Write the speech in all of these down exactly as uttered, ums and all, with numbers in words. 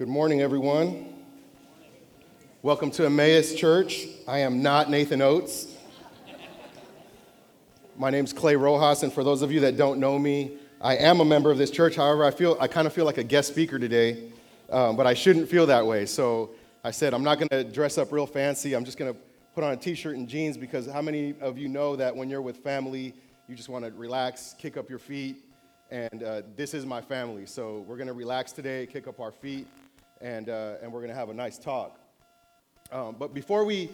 Good morning, everyone. Welcome to Emmaus Church. I am not Nathan Oates. My name's Clay Rojas, and for those of you that don't know me, I am a member of this church. However, I feel I kind of feel like a guest speaker today, um, but I shouldn't feel that way. So I said I'm not going to dress up real fancy. I'm just going to put on a t-shirt and jeans, because how many of you know that when you're with family, you just want to relax, kick up your feet, and uh, this is my family. So we're going to relax today, kick up our feet, and uh, and we're going to have a nice talk. Um, but before we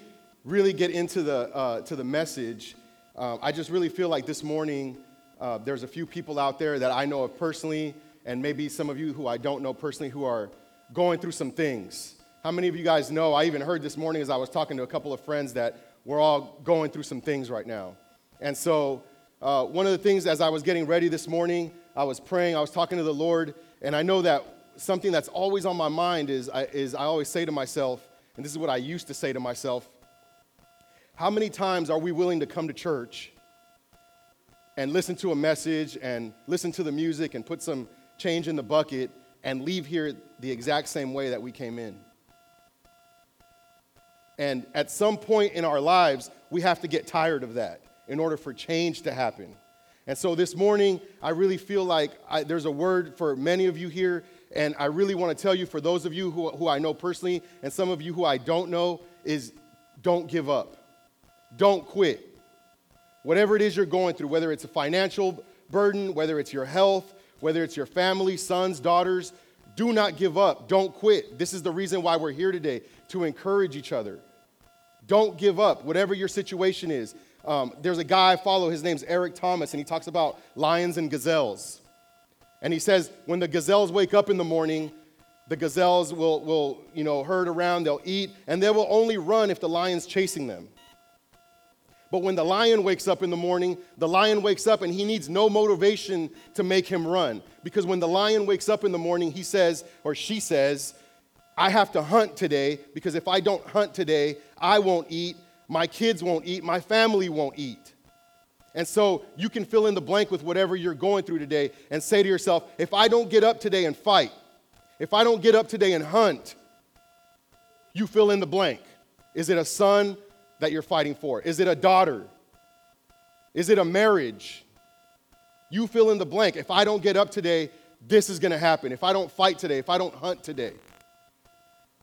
really get into the uh, to the message, uh, I just really feel like this morning uh, there's a few people out there that I know of personally, and maybe some of you who I don't know personally, who are going through some things. How many of you guys know? I even heard this morning as I was talking to a couple of friends that we're all going through some things right now. And so uh, one of the things, as I was getting ready this morning, I was praying, I was talking to the Lord, and I know that something that's always on my mind is I, is I always say to myself, and this is what I used to say to myself, how many times are we willing to come to church and listen to a message and listen to the music and put some change in the bucket and leave here the exact same way that we came in? And at some point in our lives, we have to get tired of that in order for change to happen. And so this morning, I really feel like I, there's a word for many of you here. And I really want to tell you, for those of you who, who I know personally, and some of you who I don't know, is don't give up. Don't quit. Whatever it is you're going through, whether it's a financial burden, whether it's your health, whether it's your family, sons, daughters, do not give up. Don't quit. This is the reason why we're here today, to encourage each other. Don't give up, whatever your situation is. Um, there's a guy I follow, his name's Eric Thomas, and he talks about lions and gazelles. And he says, when the gazelles wake up in the morning, the gazelles will, will, you know, herd around, they'll eat, and they will only run if the lion's chasing them. But when the lion wakes up in the morning, the lion wakes up and he needs no motivation to make him run. Because when the lion wakes up in the morning, he says, or she says, I have to hunt today, because if I don't hunt today, I won't eat, my kids won't eat, my family won't eat. And so you can fill in the blank with whatever you're going through today and say to yourself, if I don't get up today and fight, if I don't get up today and hunt, you fill in the blank. Is it a son that you're fighting for? Is it a daughter? Is it a marriage? You fill in the blank. If I don't get up today, this is going to happen. If I don't fight today, if I don't hunt today.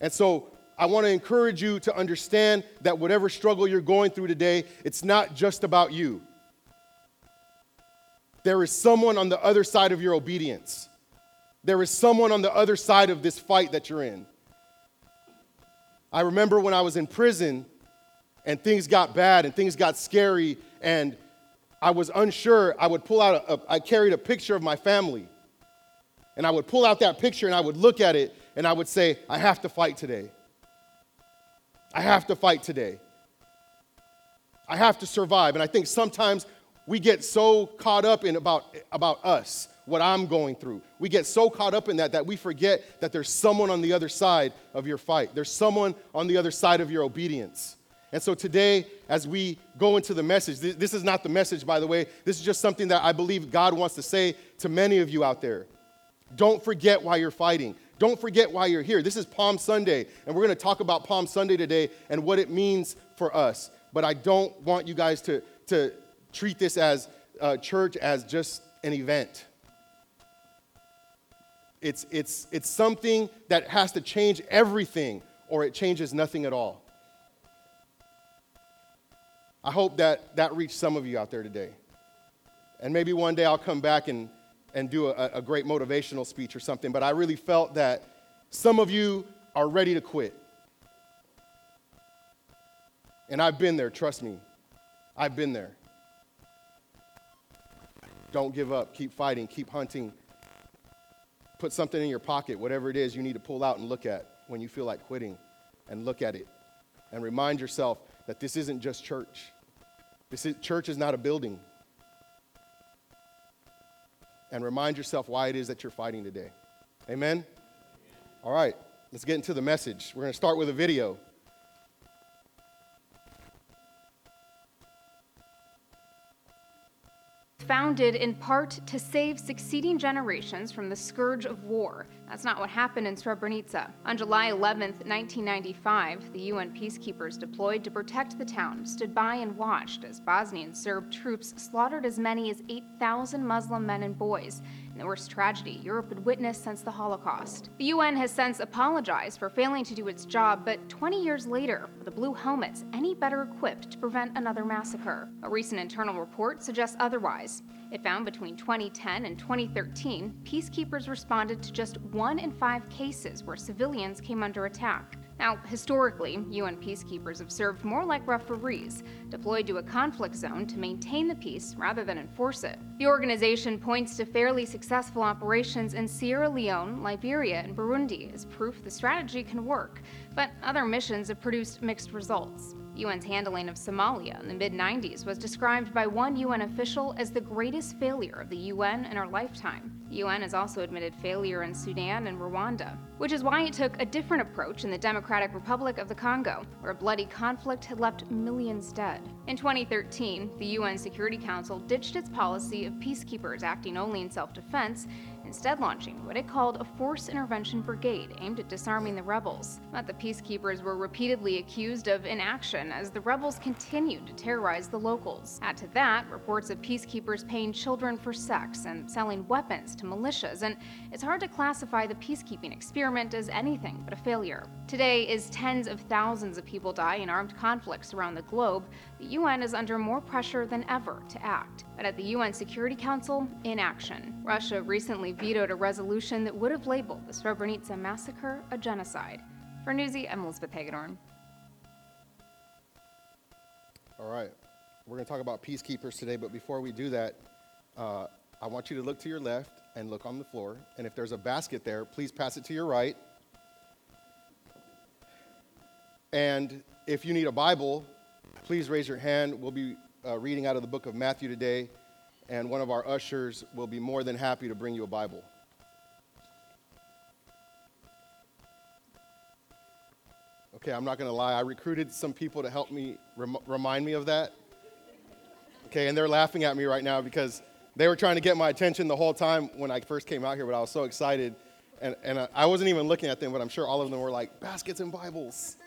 And so I want to encourage you to understand that whatever struggle you're going through today, it's not just about you. There is someone on the other side of your obedience. There is someone on the other side of this fight that you're in. I remember when I was in prison and things got bad and things got scary and I was unsure, I would pull out, a, a, I carried a picture of my family. And I would pull out that picture and I would look at it and I would say, I have to fight today. I have to fight today. I have to survive. And I think sometimes we get so caught up in about, about us, what I'm going through. We get so caught up in that that we forget that there's someone on the other side of your fight. There's someone on the other side of your obedience. And so today, as we go into the message, th- this is not the message, by the way. This is just something that I believe God wants to say to many of you out there. Don't forget why you're fighting. Don't forget why you're here. This is Palm Sunday, and we're going to talk about Palm Sunday today and what it means for us. But I don't want you guys to... to treat this as uh, church as just an event. It's, it's, it's something that has to change everything, or it changes nothing at all. I hope that that reached some of you out there today. And maybe one day I'll come back and, and do a, a great motivational speech or something, but I really felt that some of you are ready to quit. And I've been there, trust me. I've been there. Don't give up. Keep fighting. Keep hunting. Put something in your pocket, whatever it is you need to pull out and look at when you feel like quitting, and look at it and remind yourself that this isn't just church. This is, church is not a building. And remind yourself why it is that you're fighting today. Amen? All right, let's get into the message. We're going to start with a video. Found founded in part to save succeeding generations from the scourge of war. That's not what happened in Srebrenica. On July eleventh, nineteen ninety-five, the U N peacekeepers deployed to protect the town stood by and watched as Bosnian Serb troops slaughtered as many as eight thousand Muslim men and boys, in the worst tragedy Europe had witnessed since the Holocaust. The U N has since apologized for failing to do its job, but twenty years later, were the Blue Helmets any better equipped to prevent another massacre? A recent internal report suggests otherwise. It found between twenty ten and twenty thirteen, peacekeepers responded to just one in five cases where civilians came under attack. Now, historically, U N peacekeepers have served more like referees, deployed to a conflict zone to maintain the peace rather than enforce it. The organization points to fairly successful operations in Sierra Leone, Liberia, and Burundi as proof the strategy can work, but other missions have produced mixed results. U N's handling of Somalia in the mid nineties was described by one U N official as the greatest failure of the U N in our lifetime. The U N has also admitted failure in Sudan and Rwanda, which is why it took a different approach in the Democratic Republic of the Congo, where a bloody conflict had left millions dead. In twenty thirteen, the U N Security Council ditched its policy of peacekeepers acting only in self-defense, instead launching what it called a force intervention brigade aimed at disarming the rebels. But the peacekeepers were repeatedly accused of inaction as the rebels continued to terrorize the locals. Add to that, reports of peacekeepers paying children for sex and selling weapons to militias, and it's hard to classify the peacekeeping experiment as anything but a failure. Today, as tens of thousands of people die in armed conflicts around the globe, the U N is under more pressure than ever to act. But at the U N Security Council, inaction. Russia recently vetoed a resolution that would have labeled the Srebrenica massacre a genocide. For Newsy, I'm Elizabeth Hagedorn. All right, we're going to talk about peacekeepers today, but before we do that, uh, I want you to look to your left and look on the floor, and if there's a basket there, please pass it to your right. And if you need a Bible, please raise your hand. We'll be uh, reading out of the book of Matthew today, and one of our ushers will be more than happy to bring you a Bible. Okay, I'm not going to lie. I recruited some people to help me rem- remind me of that. Okay, and they're laughing at me right now because they were trying to get my attention the whole time when I first came out here, but I was so excited, and, and I wasn't even looking at them, but I'm sure all of them were like, baskets and Bibles.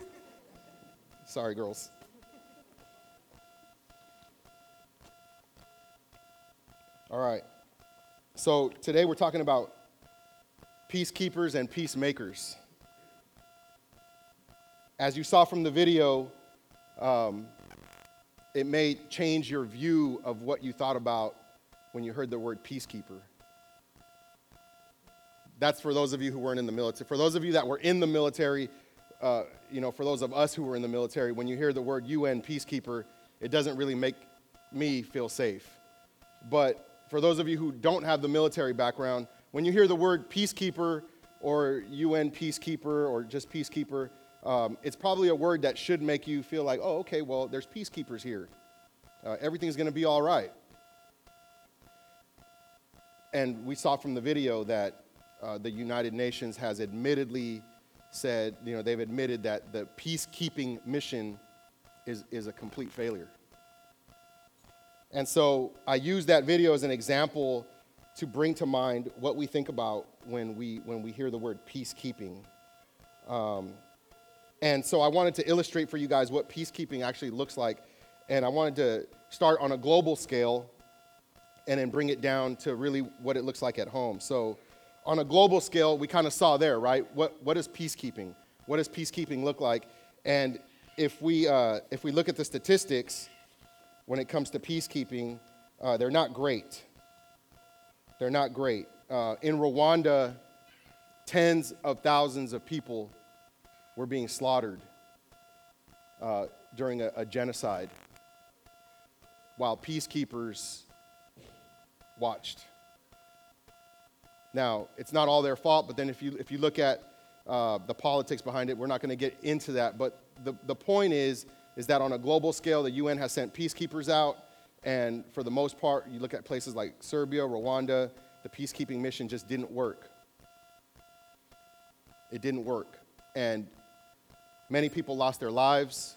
Sorry, girls. All right, so today we're talking about peacekeepers and peacemakers. As you saw from the video, um, it may change your view of what you thought about when you heard the word peacekeeper. That's for those of you who weren't in the military. For those of you that were in the military, uh, you know, for those of us who were in the military, when you hear the word U N peacekeeper, it doesn't really make me feel safe. But for those of you who don't have the military background, when you hear the word peacekeeper or U N peacekeeper or just peacekeeper, um, it's probably a word that should make you feel like, oh, okay, well, there's peacekeepers here. Uh, everything's going to be all right. And we saw from the video that uh, the United Nations has admittedly said, you know, they've admitted that the peacekeeping mission is, is a complete failure. And so I use that video as an example to bring to mind what we think about when we when we hear the word peacekeeping. Um, and so I wanted to illustrate for you guys what peacekeeping actually looks like. And I wanted to start on a global scale and then bring it down to really what it looks like at home. So on a global scale, we kind of saw there, right? What what is peacekeeping? What does peacekeeping look like? And if we uh, if we look at the statistics, when it comes to peacekeeping, uh, they're not great. They're not great. Uh, in Rwanda, tens of thousands of people were being slaughtered uh, during a, a genocide, while peacekeepers watched. Now, it's not all their fault, but then if you if you look at uh, the politics behind it, we're not going to get into that. But the, the point is. is that on a global scale, the U N has sent peacekeepers out, and for the most part, you look at places like Serbia, Rwanda, the peacekeeping mission just didn't work. It didn't work. And many people lost their lives.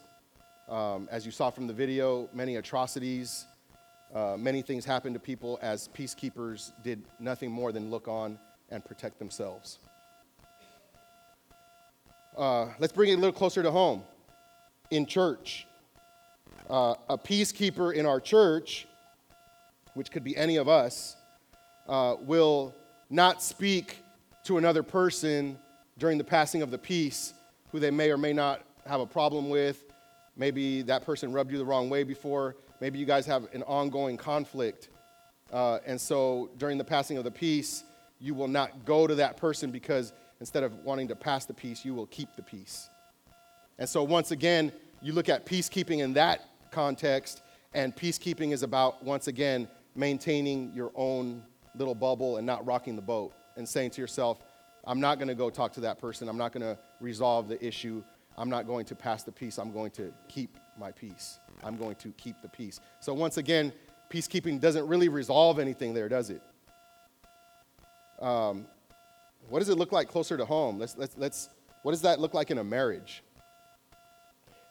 Um, as you saw from the video, many atrocities Uh, many things happened to people as peacekeepers did nothing more than look on and protect themselves. Uh, let's bring it a little closer to home. In church, uh, a peacekeeper in our church, which could be any of us, uh, will not speak to another person during the passing of the peace who they may or may not have a problem with. Maybe that person rubbed you the wrong way before. Maybe you guys have an ongoing conflict. Uh, and so during the passing of the peace, you will not go to that person because instead of wanting to pass the peace, you will keep the peace. And so once again, you look at peacekeeping in that context, and peacekeeping is about, once again, maintaining your own little bubble and not rocking the boat and saying to yourself, I'm not going to go talk to that person. I'm not going to resolve the issue. I'm not going to pass the peace. I'm going to keep my peace. I'm going to keep the peace. So once again, peacekeeping doesn't really resolve anything there, does it? Um, what does it look like closer to home? Let's let's let's. What does that look like in a marriage?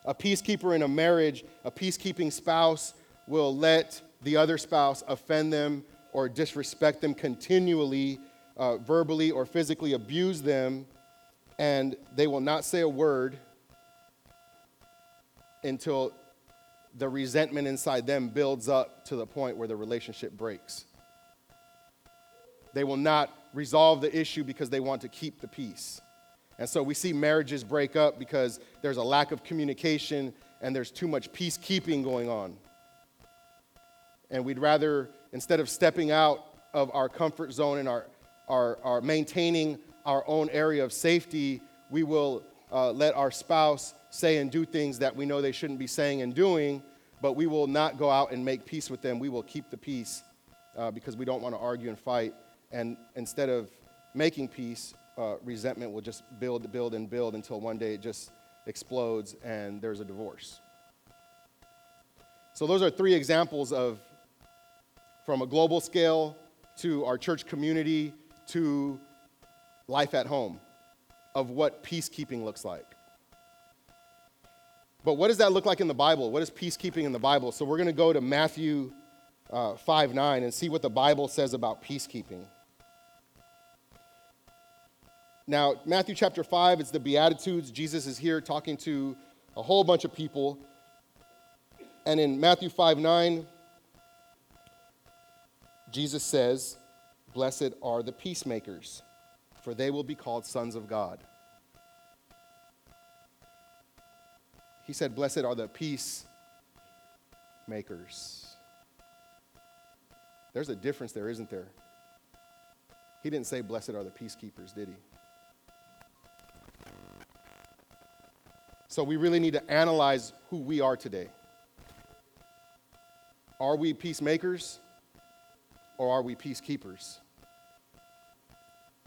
A peacekeeper in a marriage, a peacekeeping spouse will let the other spouse offend them or disrespect them continually, uh, verbally or physically abuse them, and they will not say a word until the resentment inside them builds up to the point where the relationship breaks. They will not resolve the issue because they want to keep the peace. And so we see marriages break up because there's a lack of communication and there's too much peacekeeping going on. And we'd rather, instead of stepping out of our comfort zone and our, our, our maintaining our own area of safety, we will uh, let our spouse say and do things that we know they shouldn't be saying and doing, but we will not go out and make peace with them. We will keep the peace uh, because we don't want to argue and fight. And instead of making peace, uh, resentment will just build, build, and build until one day it just explodes and there's a divorce. So those are three examples of, from a global scale to our church community to life at home, of what peacekeeping looks like. But what does that look like in the Bible? What is peacekeeping in the Bible? So we're going to go to Matthew uh, five nine and see what the Bible says about peacekeeping. Now, Matthew chapter five, it's the Beatitudes. Jesus is here talking to a whole bunch of people. And in Matthew five nine, Jesus says, "Blessed are the peacemakers, for they will be called sons of God." He said, "Blessed are the peacemakers." There's a difference there, isn't there? He didn't say, "Blessed are the peacekeepers," did he? So we really need to analyze who we are today. Are we peacemakers or are we peacekeepers?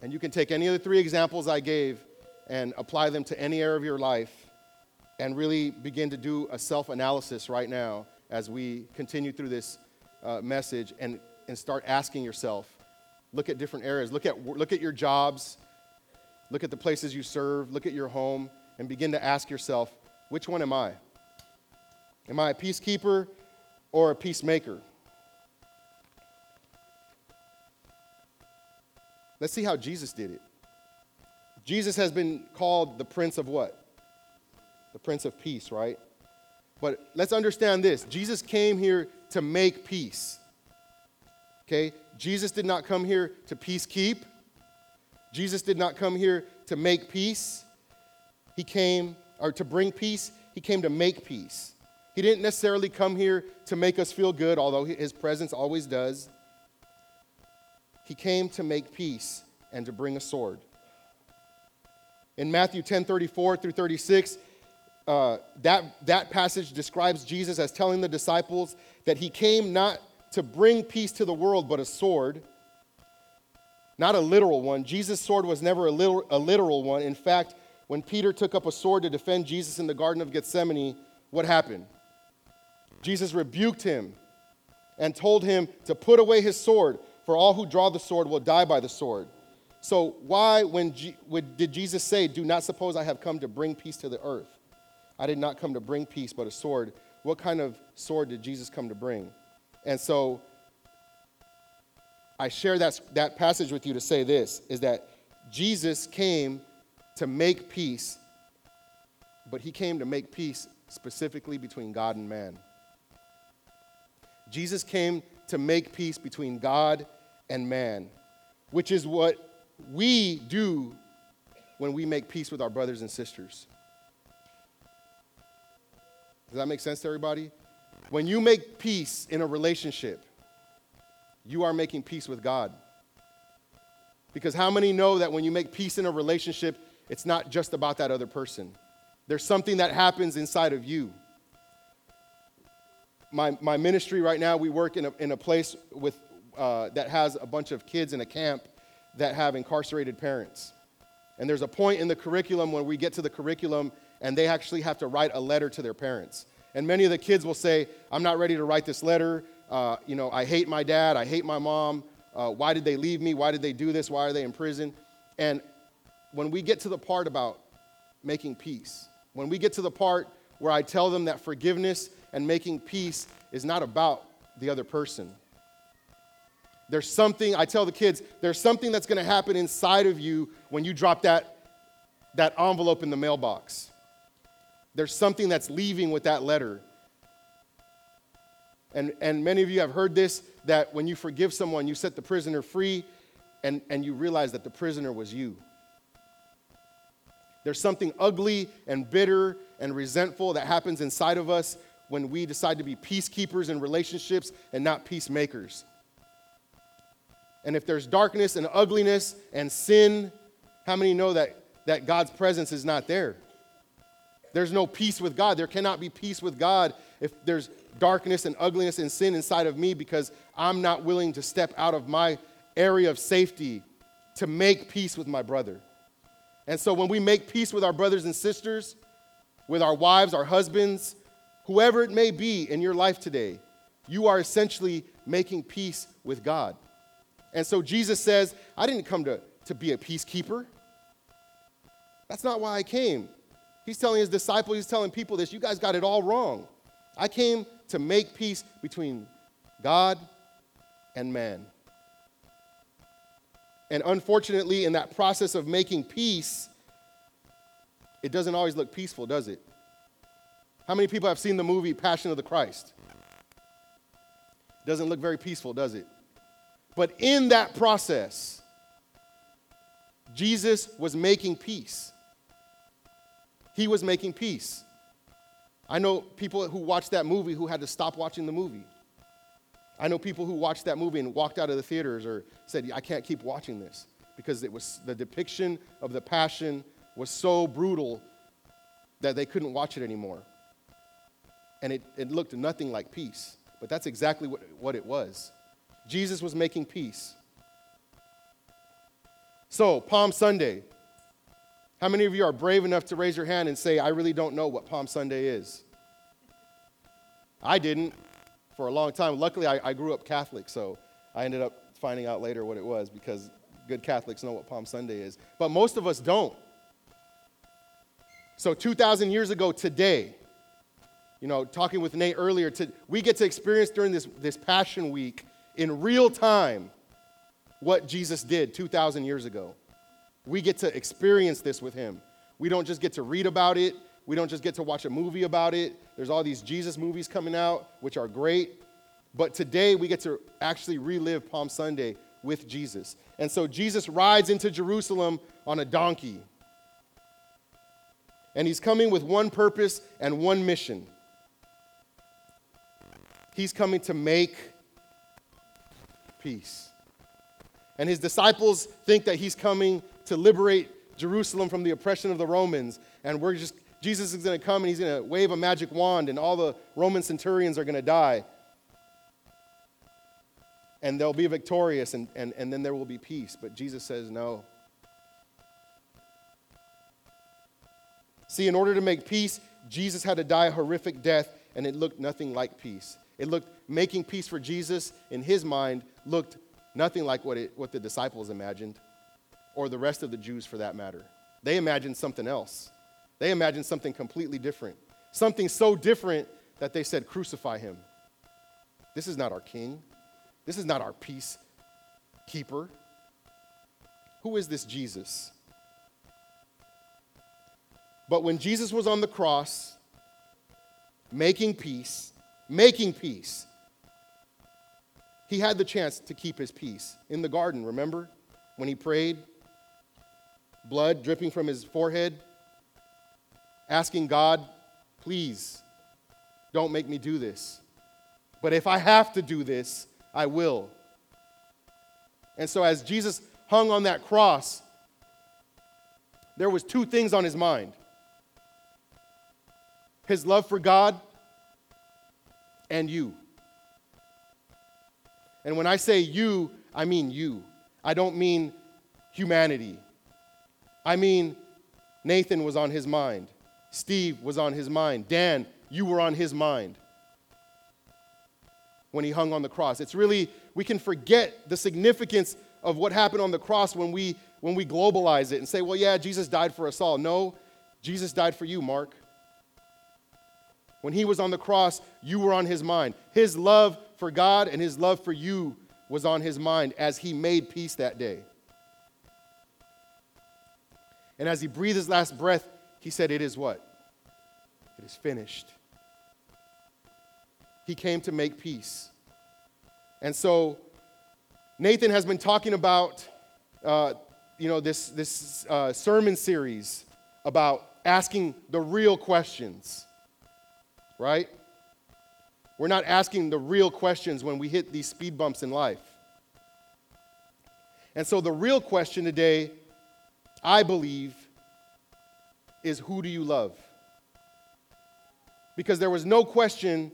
And you can take any of the three examples I gave and apply them to any area of your life, and really begin to do a self-analysis right now as we continue through this uh, message, and, and start asking yourself. Look at different areas. Look at look at your jobs. Look at the places you serve. Look at your home, and begin to ask yourself, which one am I? Am I a peacekeeper or a peacemaker? Let's see how Jesus did it. Jesus has been called the Prince of what? The Prince of Peace, right? But let's understand this. Jesus came here to make peace, okay? Jesus did not come here to peacekeep. Jesus did not come here to make peace. He came, or to bring peace. He came to make peace. He didn't necessarily come here to make us feel good, although his presence always does. He came to make peace and to bring a sword. In Matthew ten thirty-four through thirty-six, Uh, that, that passage describes Jesus as telling the disciples that he came not to bring peace to the world, but a sword, not a literal one. Jesus' sword was never a, liter- a literal one. In fact, when Peter took up a sword to defend Jesus in the Garden of Gethsemane, what happened? Jesus rebuked him and told him to put away his sword, for all who draw the sword will die by the sword. So why when G- when did Jesus say, "Do not suppose I have come to bring peace to the earth? I did not come to bring peace, but a sword"? What kind of sword did Jesus come to bring? And so I share that, that passage with you to say this, is that Jesus came to make peace, but he came to make peace specifically between God and man. Jesus came to make peace between God and man, which is what we do when we make peace with our brothers and sisters. Does that make sense to everybody? When you make peace in a relationship, you are making peace with God. Because how many know that when you make peace in a relationship, it's not just about that other person? There's something that happens inside of you. My my ministry right now, we work in a in a place with uh, that has a bunch of kids in a camp that have incarcerated parents. And there's a point in the curriculum when we get to the curriculum and they actually have to write a letter to their parents. And many of the kids will say, I'm not ready to write this letter. Uh, you know, I hate my dad. I hate my mom. Uh, why did they leave me? Why did they do this? Why are they in prison? And when we get to the part about making peace, when we get to the part where I tell them that forgiveness and making peace is not about the other person. There's something, I tell the kids, there's something that's going to happen inside of you when you drop that, that envelope in the mailbox. There's something that's leaving with that letter. And, and many of you have heard this, that when you forgive someone, you set the prisoner free, and, and you realize that the prisoner was you. There's something ugly and bitter and resentful that happens inside of us when we decide to be peacekeepers in relationships and not peacemakers. And if there's darkness and ugliness and sin, how many know that, that God's presence is not there? There's no peace with God. There cannot be peace with God if there's darkness and ugliness and sin inside of me, because I'm not willing to step out of my area of safety to make peace with my brother. And so when we make peace with our brothers and sisters, with our wives, our husbands, whoever it may be in your life today, you are essentially making peace with God. And so Jesus says, I didn't come to, to be a peacekeeper. That's not why I came. He's telling his disciples, he's telling people this, you guys got it all wrong. I came to make peace between God and man. And unfortunately, in that process of making peace, it doesn't always look peaceful, does it? How many people have seen the movie Passion of the Christ? Doesn't look very peaceful, does it? But in that process, Jesus was making peace. He was making peace. I know people who watched that movie who had to stop watching the movie. I know people who watched that movie and walked out of the theaters or said, I can't keep watching this, because it was the depiction of the passion was so brutal that they couldn't watch it anymore. And it, it looked nothing like peace. But that's exactly what, what it was. Jesus was making peace. So, Palm Sunday. How many of you are brave enough to raise your hand and say, I really don't know what Palm Sunday is? I didn't for a long time. Luckily, I, I grew up Catholic, so I ended up finding out later what it was, because good Catholics know what Palm Sunday is. But most of us don't. So two thousand years ago today, you know, talking with Nate earlier, to, we get to experience during this, this Passion Week in real time what Jesus did two thousand years ago. We get to experience this with him. We don't just get to read about it. We don't just get to watch a movie about it. There's all these Jesus movies coming out, which are great. But today we get to actually relive Palm Sunday with Jesus. And so Jesus rides into Jerusalem on a donkey. And he's coming with one purpose and one mission. He's coming to make peace. And his disciples think that he's coming to liberate Jerusalem from the oppression of the Romans. And we're just Jesus is going to come and he's going to wave a magic wand and all the Roman centurions are going to die. And they'll be victorious and, and, and then there will be peace. But Jesus says no. See, in order to make peace, Jesus had to die a horrific death, and it looked nothing like peace. It looked making peace for Jesus, in his mind, looked nothing like what it, what the disciples imagined, or the rest of the Jews for that matter. They imagined something else. They imagined something completely different. Something so different that they said, crucify him. This is not our king. This is not our peace keeper. Who is this Jesus? But when Jesus was on the cross, making peace, making peace, he had the chance to keep his peace. In the garden, remember? When he prayed, blood dripping from his forehead, asking God, please, don't make me do this. But if I have to do this, I will. And so as Jesus hung on that cross, there was two things on his mind. His love for God and you. And when I say you, I mean you. I don't mean humanity. I mean Nathan was on his mind. Steve was on his mind. Dan, you were on his mind when he hung on the cross. It's really, we can forget the significance of what happened on the cross when we when we globalize it and say, well, yeah, Jesus died for us all. No, Jesus died for you, Mark. When he was on the cross, you were on his mind. His love for God and his love for you was on his mind as he made peace that day. And as he breathed his last breath, he said, it is what? It is finished. He came to make peace. And so Nathan has been talking about, uh, you know, this, this uh, sermon series about asking the real questions, right? We're not asking the real questions when we hit these speed bumps in life. And so the real question today, I believe, is who do you love? Because there was no question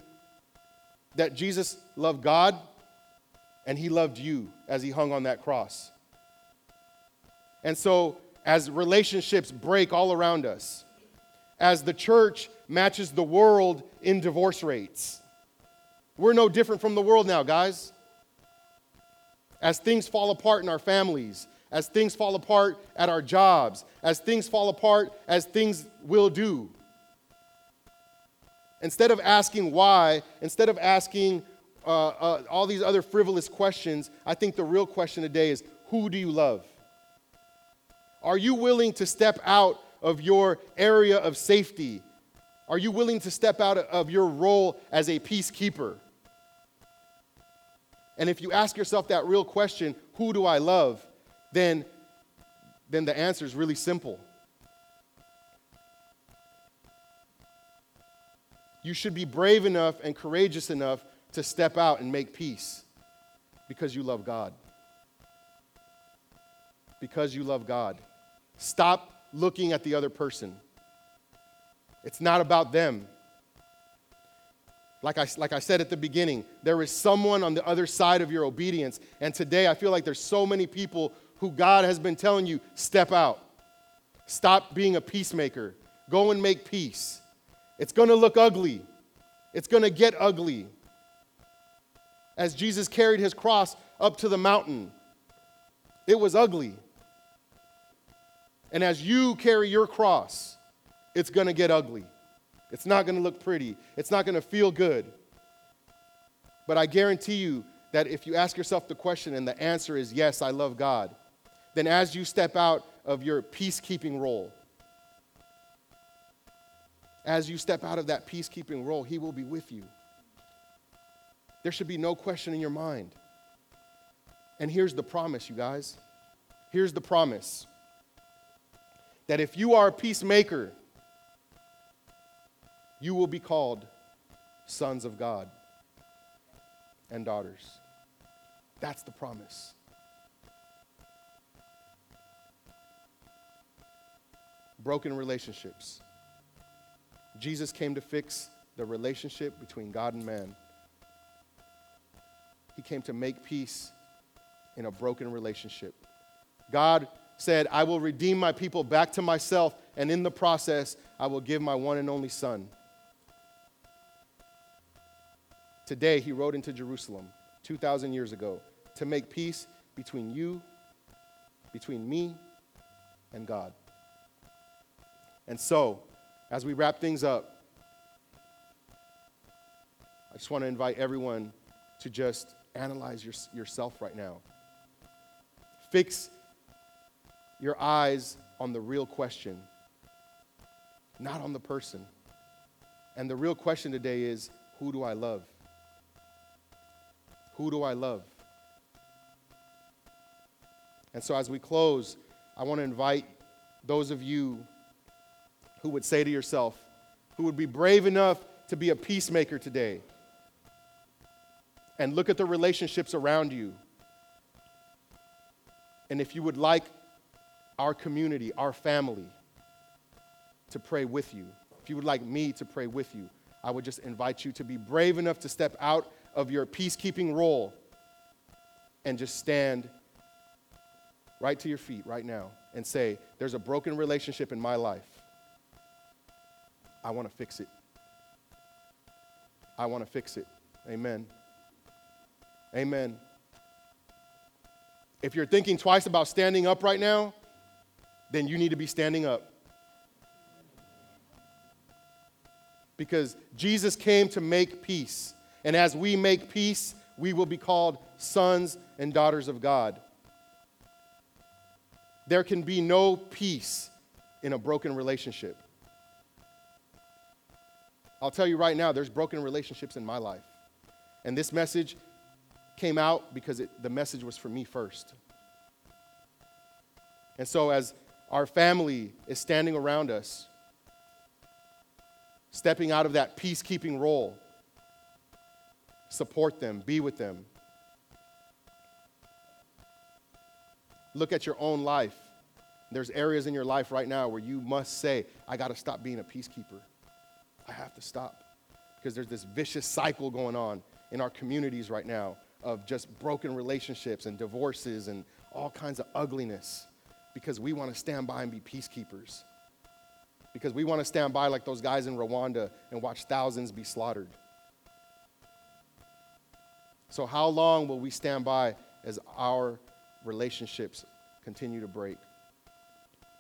that Jesus loved God and he loved you as he hung on that cross. And so as relationships break all around us, as the church matches the world in divorce rates, we're no different from the world now, guys. As things fall apart in our families, as things fall apart at our jobs, as things fall apart, as things will do. Instead of asking why, instead of asking uh, uh, all these other frivolous questions, I think the real question today is, who do you love? Are you willing to step out of your area of safety? Are you willing to step out of your role as a peacekeeper? And if you ask yourself that real question, who do I love? Then, then the answer is really simple. You should be brave enough and courageous enough to step out and make peace because you love God. Because you love God. Stop looking at the other person. It's not about them. Like I, like I said at the beginning, there is someone on the other side of your obedience. And today I feel like there's so many people who God has been telling you, step out. Stop being a peacemaker. Go and make peace. It's going to look ugly. It's going to get ugly. As Jesus carried his cross up to the mountain, it was ugly. And as you carry your cross, it's going to get ugly. It's not going to look pretty. It's not going to feel good. But I guarantee you that if you ask yourself the question and the answer is, yes, I love God, then as you step out of your peacekeeping role, as you step out of that peacekeeping role, he will be with you. There should be no question in your mind. And here's the promise, you guys. Here's the promise. That if you are a peacemaker, you will be called sons of God and daughters. That's the promise. Broken relationships. Jesus came to fix the relationship between God and man. He came to make peace in a broken relationship. God said, I will redeem my people back to myself, and in the process, I will give my one and only son. Today, he rode into Jerusalem two thousand years ago to make peace between you, between me, and God. And so, as we wrap things up, I just want to invite everyone to just analyze your, yourself right now. Fix your eyes on the real question, not on the person. And the real question today is, who do I love? Who do I love? And so as we close, I want to invite those of you who would say to yourself, who would be brave enough to be a peacemaker today, and look at the relationships around you. And if you would like our community, our family, to pray with you, if you would like me to pray with you, I would just invite you to be brave enough to step out of your peacekeeping role and just stand right to your feet right now and say, there's a broken relationship in my life. I want to fix it. I want to fix it. Amen. Amen. If you're thinking twice about standing up right now, then you need to be standing up. Because Jesus came to make peace. And as we make peace, we will be called sons and daughters of God. There can be no peace in a broken relationship. I'll tell you right now, there's broken relationships in my life. And this message came out because it, the message was for me first. And so as our family is standing around us, stepping out of that peacekeeping role, support them, be with them. Look at your own life. There's areas in your life right now where you must say, I got to stop being a peacekeeper. I have to stop, because there's this vicious cycle going on in our communities right now of just broken relationships and divorces and all kinds of ugliness, because we want to stand by and be peacekeepers. Because we want to stand by like those guys in Rwanda and watch thousands be slaughtered. So how long will we stand by as our relationships continue to break?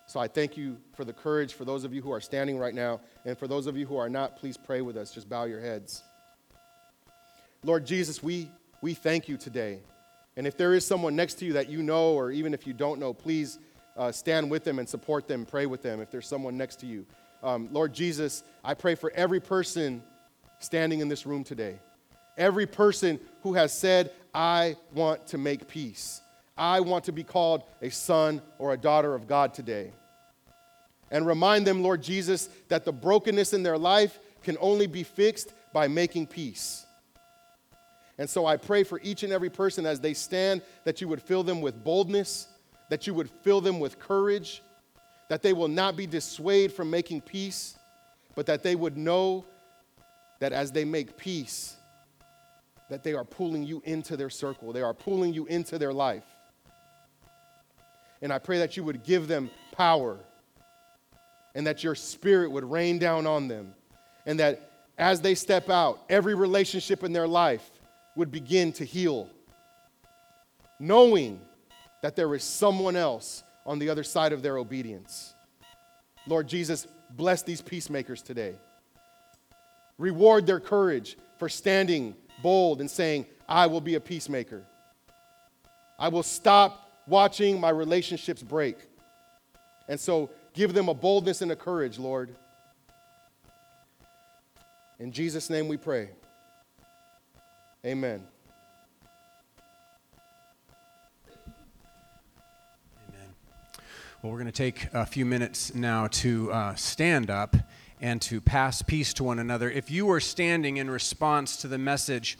So I thank you for the courage, for those of you who are standing right now, and for those of you who are not, please pray with us. Just bow your heads. Lord Jesus, we, we thank you today. And if there is someone next to you that you know, or even if you don't know, please Uh, stand with them and support them, pray with them if there's someone next to you. Um, Lord Jesus, I pray for every person standing in this room today, every person who has said, I want to make peace. I want to be called a son or a daughter of God today. And remind them, Lord Jesus, that the brokenness in their life can only be fixed by making peace. And so I pray for each and every person as they stand, that you would fill them with boldness, that you would fill them with courage, that they will not be dissuaded from making peace, but that they would know that as they make peace, that they are pulling you into their circle. They are pulling you into their life. And I pray that you would give them power, and that your spirit would rain down on them, and that as they step out, every relationship in their life would begin to heal, knowing that there is someone else on the other side of their obedience. Lord Jesus, bless these peacemakers today. Reward their courage for standing bold and saying, I will be a peacemaker. I will stop watching my relationships break. And so give them a boldness and a courage, Lord. In Jesus' name we pray. Amen. Well, we're going to take a few minutes now to uh, stand up and to pass peace to one another. If you are standing in response to the message,